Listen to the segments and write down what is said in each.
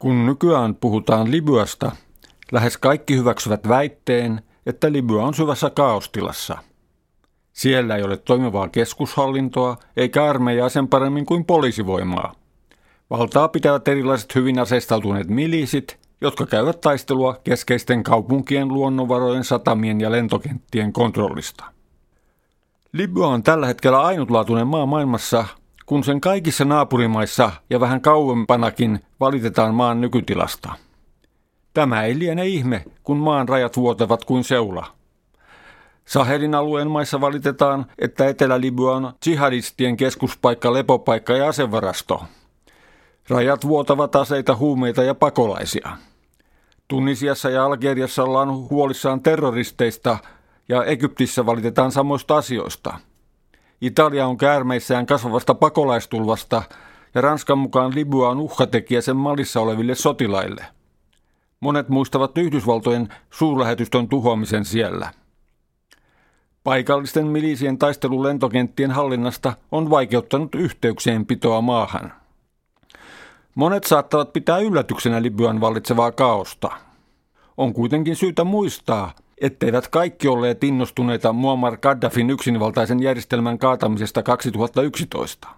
Kun nykyään puhutaan Libyasta, lähes kaikki hyväksyvät väitteen, että Libya on syvässä kaostilassa. Siellä ei ole toimivaa keskushallintoa eikä armeijaa sen paremmin kuin poliisivoimaa. Valtaa pitävät erilaiset hyvin aseistautuneet miliisit, jotka käyvät taistelua keskeisten kaupunkien, luonnonvarojen, satamien ja lentokenttien kontrollista. Libya on tällä hetkellä ainutlaatuinen maa maailmassa, kun sen kaikissa naapurimaissa ja vähän kauempanakin valitetaan maan nykytilasta. Tämä ei liene ihme, kun maan rajat vuotavat kuin seula. Sahelin alueen maissa valitetaan, että Etelä-Libya on jihadistien keskuspaikka, lepopaikka ja asevarasto. Rajat vuotavat aseita, huumeita ja pakolaisia. Tunisiassa ja Algeriassa ollaan huolissaan terroristeista ja Egyptissä valitetaan samoista asioista. Italia on käärmeissään kasvavasta pakolaistulvasta ja Ranskan mukaan Libya on uhkatekijä sen Malissa oleville sotilaille. Monet muistavat Yhdysvaltojen suurlähetystön tuhoamisen siellä. Paikallisten miliisien taistelu lentokenttien hallinnasta on vaikeuttanut yhteyksien pitoa maahan. Monet saattavat pitää yllätyksenä Libyan vallitsevaa kaosta. On kuitenkin syytä muistaa, etteivät kaikki olleet innostuneita Muammar Gaddafin yksinvaltaisen järjestelmän kaatamisesta 2011.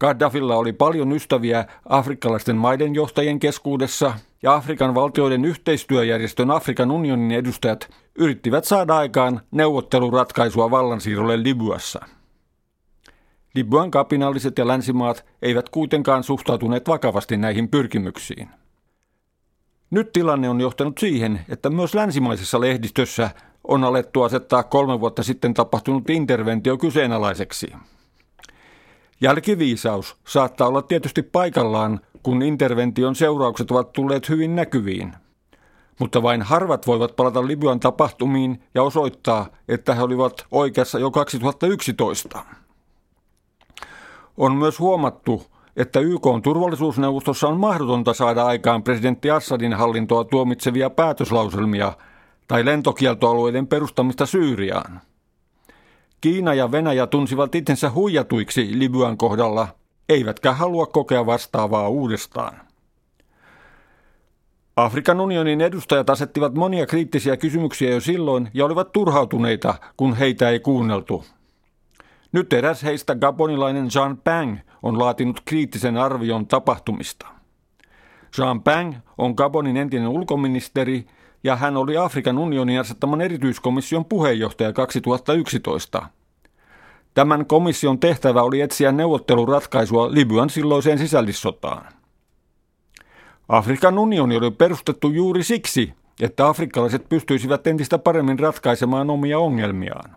Gaddafilla oli paljon ystäviä afrikkalaisten maiden johtajien keskuudessa ja Afrikan valtioiden yhteistyöjärjestön Afrikan unionin edustajat yrittivät saada aikaan neuvotteluratkaisua vallansiirrolle Libyassa. Libyan kapinalliset ja länsimaat eivät kuitenkaan suhtautuneet vakavasti näihin pyrkimyksiin. Nyt tilanne on johtanut siihen, että myös länsimaisessa lehdistössä on alettu asettaa 3 vuotta sitten tapahtunut interventio kyseenalaiseksi. Jälkiviisaus saattaa olla tietysti paikallaan, kun intervention seuraukset ovat tulleet hyvin näkyviin. Mutta vain harvat voivat palata Libyan tapahtumiin ja osoittaa, että he olivat oikeassa jo 2011. On myös huomattu, että YK:n turvallisuusneuvostossa on mahdotonta saada aikaan presidentti Assadin hallintoa tuomitsevia päätöslauselmia tai lentokieltoalueiden perustamista Syyriaan. Kiina ja Venäjä tunsivat itsensä huijatuiksi Libyan kohdalla, eivätkä halua kokea vastaavaa uudestaan. Afrikan unionin edustajat asettivat monia kriittisiä kysymyksiä jo silloin ja olivat turhautuneita, kun heitä ei kuunneltu. Nyt eräs heistä, gabonilainen Jean Ping, on laatinut kriittisen arvion tapahtumista. Jean Ping on Gabonin entinen ulkoministeri ja hän oli Afrikan unionin asettaman erityiskomission puheenjohtaja 2011. Tämän komission tehtävä oli etsiä neuvotteluratkaisua Libyan silloiseen sisällissotaan. Afrikan unioni oli perustettu juuri siksi, että afrikkalaiset pystyisivät entistä paremmin ratkaisemaan omia ongelmiaan.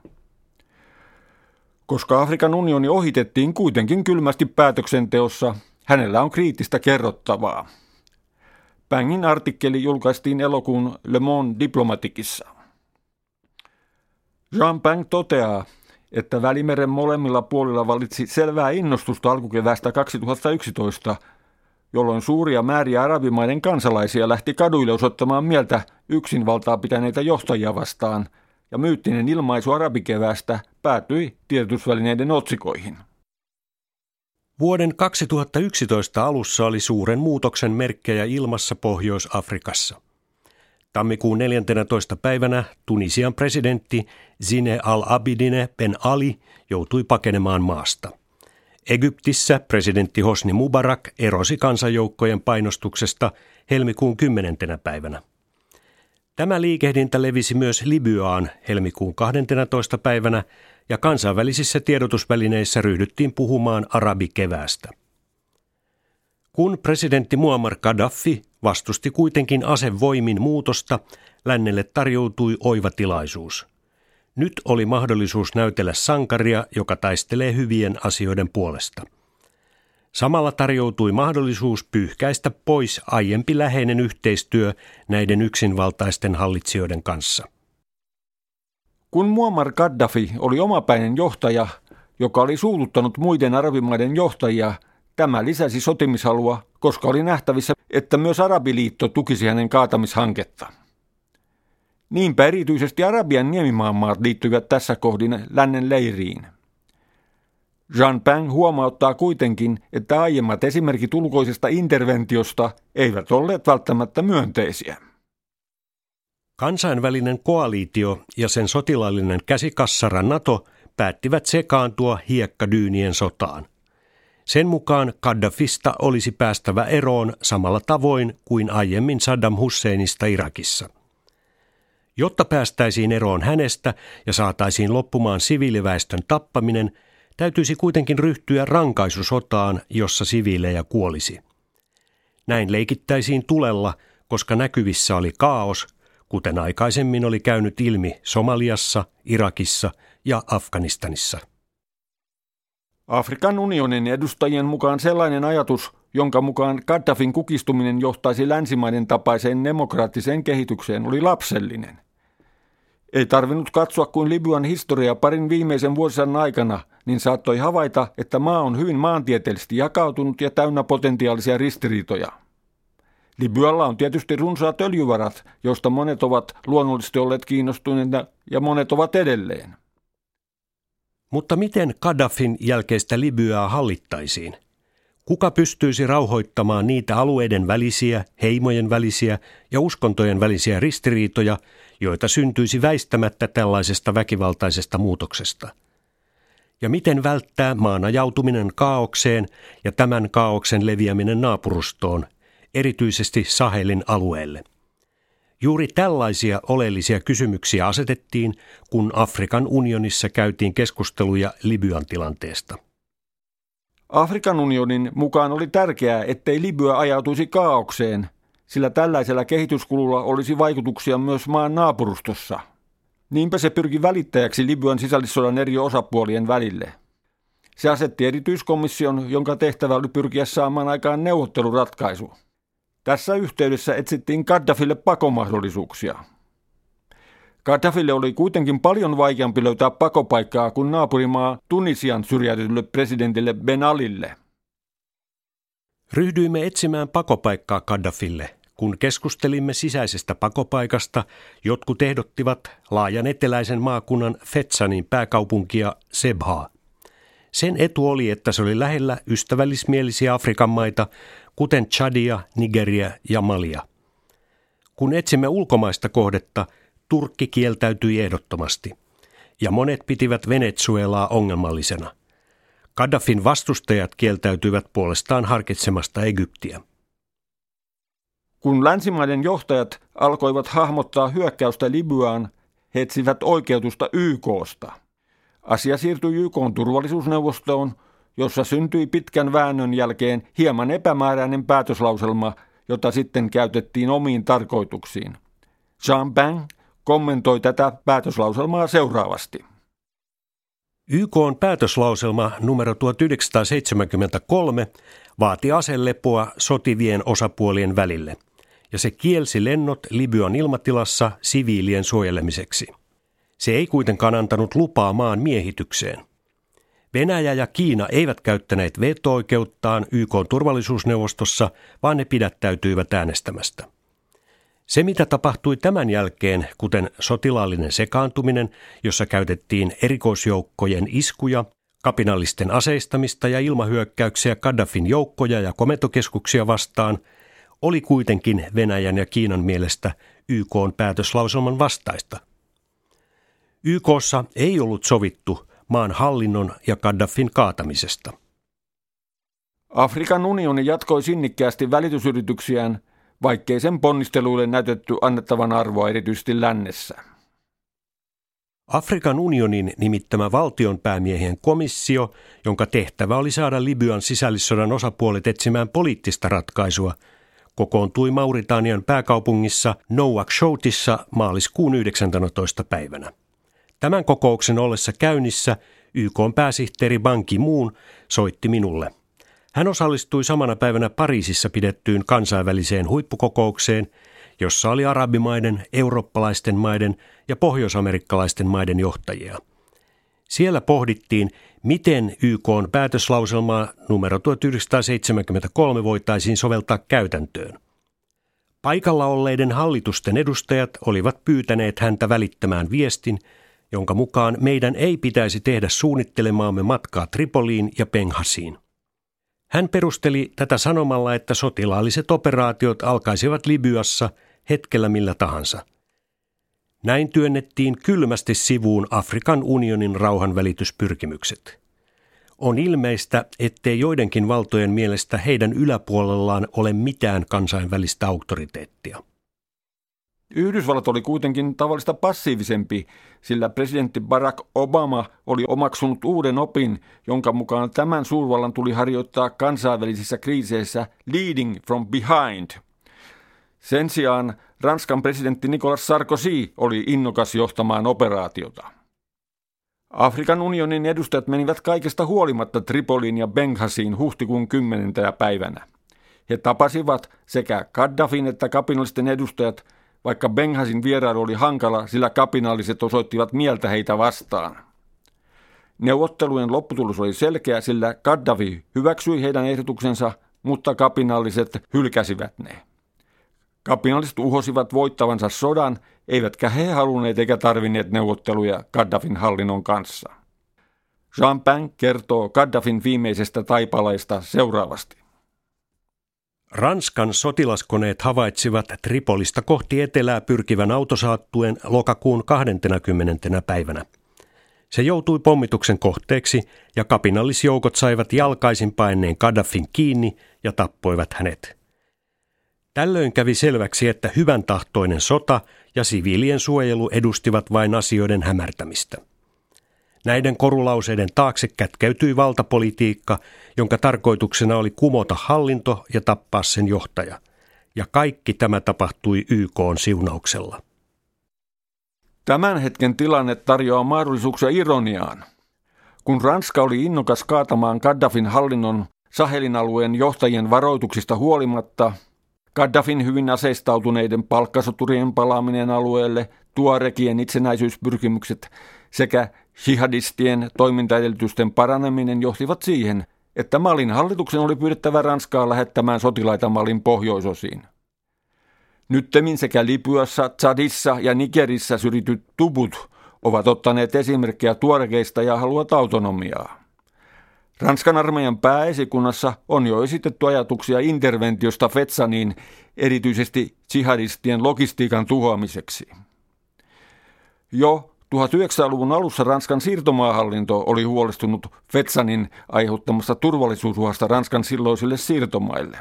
Koska Afrikan unioni ohitettiin kuitenkin kylmästi päätöksenteossa, hänellä on kriittistä kerrottavaa. Pangin artikkeli julkaistiin elokuun Le Monde Diplomatiqueissa. Jean Ping toteaa, että Välimeren molemmilla puolilla vallitsi selvää innostusta alkukeväästä 2011, jolloin suuria määriä arabimaiden kansalaisia lähti kaduille osoittamaan mieltä yksinvaltaa pitäneitä johtajia vastaan, ja myyttinen ilmaisu arabikeväästä päätyi tiedotusvälineiden otsikoihin. Vuoden 2011 alussa oli suuren muutoksen merkkejä ilmassa Pohjois-Afrikassa. Tammikuun 14. päivänä Tunisian presidentti Zine Al-Abidine Ben Ali joutui pakenemaan maasta. Egyptissä presidentti Hosni Mubarak erosi kansanjoukkojen painostuksesta helmikuun 10. päivänä. Tämä liikehdintä levisi myös Libyaan helmikuun 12. päivänä ja kansainvälisissä tiedotusvälineissä ryhdyttiin puhumaan arabikeväästä. Kun presidentti Muammar Gaddafi vastusti kuitenkin asevoimin muutosta, lännelle tarjoutui oiva tilaisuus. Nyt oli mahdollisuus näytellä sankaria, joka taistelee hyvien asioiden puolesta. Samalla tarjoutui mahdollisuus pyyhkäistä pois aiempi läheinen yhteistyö näiden yksinvaltaisten hallitsijoiden kanssa. Kun Muammar Gaddafi oli omapäinen johtaja, joka oli suututtanut muiden arabimaiden johtajia, tämä lisäsi sotimishalua, koska oli nähtävissä, että myös Arabiliitto tukisi hänen kaatamishanketta. Niinpä erityisesti Arabian niemimaanmaat liittyivät tässä kohdin lännen leiriin. Jean Ping huomauttaa kuitenkin, että aiemmat esimerkit ulkoisesta interventiosta eivät olleet välttämättä myönteisiä. Kansainvälinen koaliitio ja sen sotilaallinen käsikassara NATO päättivät sekaantua hiekkadyynien sotaan. Sen mukaan Gaddafista olisi päästävä eroon samalla tavoin kuin aiemmin Saddam Husseinista Irakissa. Jotta päästäisiin eroon hänestä ja saataisiin loppumaan siviiliväestön tappaminen, täytyisi kuitenkin ryhtyä rankaisusotaan, jossa siviilejä kuolisi. Näin leikittäisiin tulella, koska näkyvissä oli kaaos, kuten aikaisemmin oli käynyt ilmi Somaliassa, Irakissa ja Afganistanissa. Afrikan unionin edustajien mukaan sellainen ajatus, jonka mukaan Gaddafin kukistuminen johtaisi länsimaiden tapaiseen demokraattiseen kehitykseen, oli lapsellinen. Ei tarvinnut katsoa kuin Libyan historiaa parin viimeisen vuosisadan aikana, niin saattoi havaita, että maa on hyvin maantieteellisesti jakautunut ja täynnä potentiaalisia ristiriitoja. Libyalla on tietysti runsaat öljyvarat, joista monet ovat luonnollisesti olleet kiinnostuneita ja monet ovat edelleen. Mutta miten Gaddafin jälkeistä Libyaa hallittaisiin? Kuka pystyisi rauhoittamaan niitä alueiden välisiä, heimojen välisiä ja uskontojen välisiä ristiriitoja, joita syntyisi väistämättä tällaisesta väkivaltaisesta muutoksesta? Ja miten välttää maan ajautuminen kaaokseen ja tämän kaaoksen leviäminen naapurustoon, erityisesti Sahelin alueelle? Juuri tällaisia oleellisia kysymyksiä asetettiin, kun Afrikan unionissa käytiin keskusteluja Libyan tilanteesta. Afrikan unionin mukaan oli tärkeää, ettei Libya ajautuisi kaaokseen, sillä tällaisella kehityskululla olisi vaikutuksia myös maan naapurustossa. Niinpä se pyrki välittäjäksi Libyan sisällissodan eri osapuolien välille. Se asetti erityiskomission, jonka tehtävä oli pyrkiä saamaan aikaan neuvotteluratkaisu. Tässä yhteydessä etsittiin Gaddafille pakomahdollisuuksia. Gaddafille oli kuitenkin paljon vaikeampi löytää pakopaikkaa kuin naapurimaa Tunisian syrjäytetylle presidentille Ben Alille. Ryhdyimme etsimään pakopaikkaa Gaddafille, kun keskustelimme sisäisestä pakopaikasta. Jotkut ehdottivat laajan eteläisen maakunnan Fetsanin pääkaupunkia Sebhaa. Sen etu oli, että se oli lähellä ystävällismielisiä Afrikan maita, kuten Chadia, Nigeria ja Malia. Kun etsimme ulkomaista kohdetta, Turkki kieltäytyi ehdottomasti, ja monet pitivät Venezuelaa ongelmallisena. Gaddafin vastustajat kieltäytyivät puolestaan harkitsemasta Egyptiä. Kun länsimaiden johtajat alkoivat hahmottaa hyökkäystä Libyaan, he etsivät oikeutusta YK:sta. Asia siirtyi YK:n turvallisuusneuvostoon, jossa syntyi pitkän väännön jälkeen hieman epämääräinen päätöslauselma, jota sitten käytettiin omiin tarkoituksiin. Jean Ping kommentoi tätä päätöslauselmaa seuraavasti. YK:n päätöslauselma numero 1973 vaati aselepoa sotivien osapuolien välille, ja se kielsi lennot Libyan ilmatilassa siviilien suojelemiseksi. Se ei kuitenkaan antanut lupaa maan miehitykseen. Venäjä ja Kiina eivät käyttäneet veto-oikeuttaan YK:n turvallisuusneuvostossa, vaan ne pidättäytyivät äänestämästä. Se, mitä tapahtui tämän jälkeen, kuten sotilaallinen sekaantuminen, jossa käytettiin erikoisjoukkojen iskuja, kapinallisten aseistamista ja ilmahyökkäyksiä Gaddafin joukkoja ja komentokeskuksia vastaan, oli kuitenkin Venäjän ja Kiinan mielestä YK:n päätöslauselman vastaista. YK:ssa ei ollut sovittu maan hallinnon ja Gaddafin kaatamisesta. Afrikan unioni jatkoi sinnikkäästi välitysyrityksiään, vaikkei sen ponnisteluille näytetty annettavan arvoa erityisesti lännessä. Afrikan unionin nimittämä valtionpäämiehen komissio, jonka tehtävä oli saada Libyan sisällissodan osapuolet etsimään poliittista ratkaisua, kokoontui Mauritanian pääkaupungissa Nouakchottissa maaliskuun 19. päivänä. Tämän kokouksen ollessa käynnissä YK:n pääsihteeri Ban Ki-moon soitti minulle. Hän osallistui samana päivänä Pariisissa pidettyyn kansainväliseen huippukokoukseen, jossa oli arabimaiden, eurooppalaisten maiden ja pohjoisamerikkalaisten maiden johtajia. Siellä pohdittiin, miten YK:n päätöslauselmaa numero 1973 voitaisiin soveltaa käytäntöön. Paikalla olleiden hallitusten edustajat olivat pyytäneet häntä välittämään viestin, jonka mukaan meidän ei pitäisi tehdä suunnittelemaamme matkaa Tripoliin ja Benghasiin. Hän perusteli tätä sanomalla, että sotilaalliset operaatiot alkaisivat Libyassa hetkellä millä tahansa. Näin työnnettiin kylmästi sivuun Afrikan unionin rauhanvälityspyrkimykset. On ilmeistä, ettei joidenkin valtojen mielestä heidän yläpuolellaan ole mitään kansainvälistä auktoriteettia. Yhdysvallat oli kuitenkin tavallista passiivisempi, sillä presidentti Barack Obama oli omaksunut uuden opin, jonka mukaan tämän suurvallan tuli harjoittaa kansainvälisissä kriiseissä leading from behind. Sen sijaan Ranskan presidentti Nicolas Sarkozy oli innokas johtamaan operaatiota. Afrikan unionin edustajat menivät kaikesta huolimatta Tripoliin ja Benghasiin huhtikuun 10. päivänä. He tapasivat sekä Gaddafin että kapinallisten edustajat, vaikka Benghasin vierailu oli hankala, sillä kapinalliset osoittivat mieltä heitä vastaan. Neuvottelujen lopputulos oli selkeä, sillä Gaddafi hyväksyi heidän ehdotuksensa, mutta kapinalliset hylkäsivät ne. Kapinalliset uhosivat voittavansa sodan, eivätkä he halunneet eikä tarvinneet neuvotteluja Gaddafin hallinnon kanssa. Jean Ping kertoo Gaddafin viimeisestä taipaleesta seuraavasti. Ranskan sotilaskoneet havaitsivat Tripolista kohti etelää pyrkivän autosaattuen lokakuun 20. päivänä. Se joutui pommituksen kohteeksi ja kapinallisjoukot saivat jalkaisin paineen Gaddafin kiinni ja tappoivat hänet. Tällöin kävi selväksi, että hyvän tahtoinen sota ja siviilien suojelu edustivat vain asioiden hämärtämistä. Näiden korulauseiden taakse kätkeytyi valtapolitiikka, jonka tarkoituksena oli kumota hallinto ja tappaa sen johtaja. Ja kaikki tämä tapahtui YK:n siunauksella. Tämän hetken tilanne tarjoaa mahdollisuuksia ironiaan. Kun Ranska oli innokas kaatamaan Gaddafin hallinnon Sahelin alueen johtajien varoituksista huolimatta, Gaddafin hyvin aseistautuneiden palkkasoturien palaaminen alueelle, tuaregien itsenäisyyspyrkimykset sekä jihadistien toimintaedellytysten paraneminen johtivat siihen, että Malin hallituksen oli pyydettävä Ranskaa lähettämään sotilaita Malin pohjoisosiin. Nyttemmin sekä Libyassa, Tsadissa ja Nigerissä syrityt tubut ovat ottaneet esimerkkejä tuaregeista ja haluavat autonomiaa. Ranskan armeijan pääesikunnassa on jo esitetty ajatuksia interventiosta Fetsaniin, erityisesti jihadistien logistiikan tuhoamiseksi. Jo 1900-luvun alussa Ranskan siirtomaahallinto oli huolestunut Fetsanin aiheuttamasta turvallisuusuhasta Ranskan silloisille siirtomaille.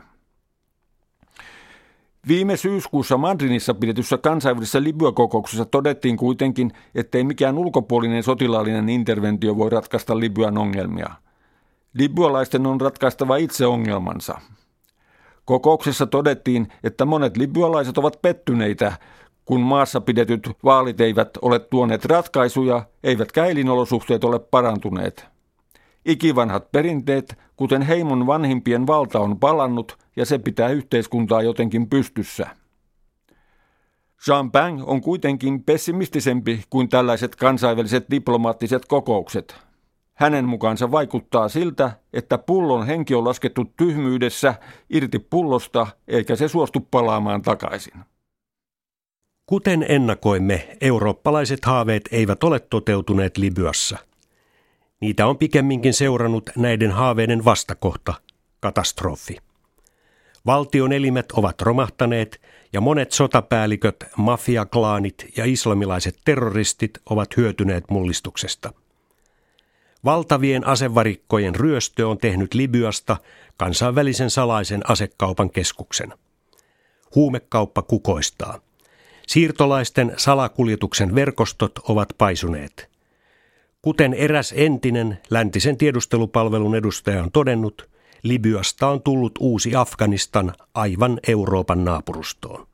Viime syyskuussa Madridissa pidetyssä kansainvälisessä Libya-kokouksessa todettiin kuitenkin, ettei mikään ulkopuolinen sotilaallinen interventio voi ratkaista Libyan ongelmia. Libyalaisten on ratkaistava itse ongelmansa. Kokouksessa todettiin, että monet libyalaiset ovat pettyneitä, kun maassa pidetyt vaalit eivät ole tuoneet ratkaisuja, eivätkä elinolosuhteet ole parantuneet. Ikivanhat perinteet, kuten heimon vanhimpien valta, on palannut ja se pitää yhteiskuntaa jotenkin pystyssä. Jean Ping on kuitenkin pessimistisempi kuin tällaiset kansainväliset diplomaattiset kokoukset. Hänen mukaansa vaikuttaa siltä, että pullon henki on laskettu tyhmyydessä irti pullosta eikä se suostu palaamaan takaisin. Kuten ennakoimme, eurooppalaiset haaveet eivät ole toteutuneet Libyassa. Niitä on pikemminkin seurannut näiden haaveiden vastakohta, katastrofi. Valtion elimet ovat romahtaneet ja monet sotapäälliköt, mafiaklaanit ja islamilaiset terroristit ovat hyötyneet mullistuksesta. Valtavien asevarikkojen ryöstö on tehnyt Libyasta kansainvälisen salaisen asekaupan keskuksen. Huumekauppa kukoistaa. Siirtolaisten salakuljetuksen verkostot ovat paisuneet. Kuten eräs entinen läntisen tiedustelupalvelun edustaja on todennut, Libyasta on tullut uusi Afganistan aivan Euroopan naapurustoon.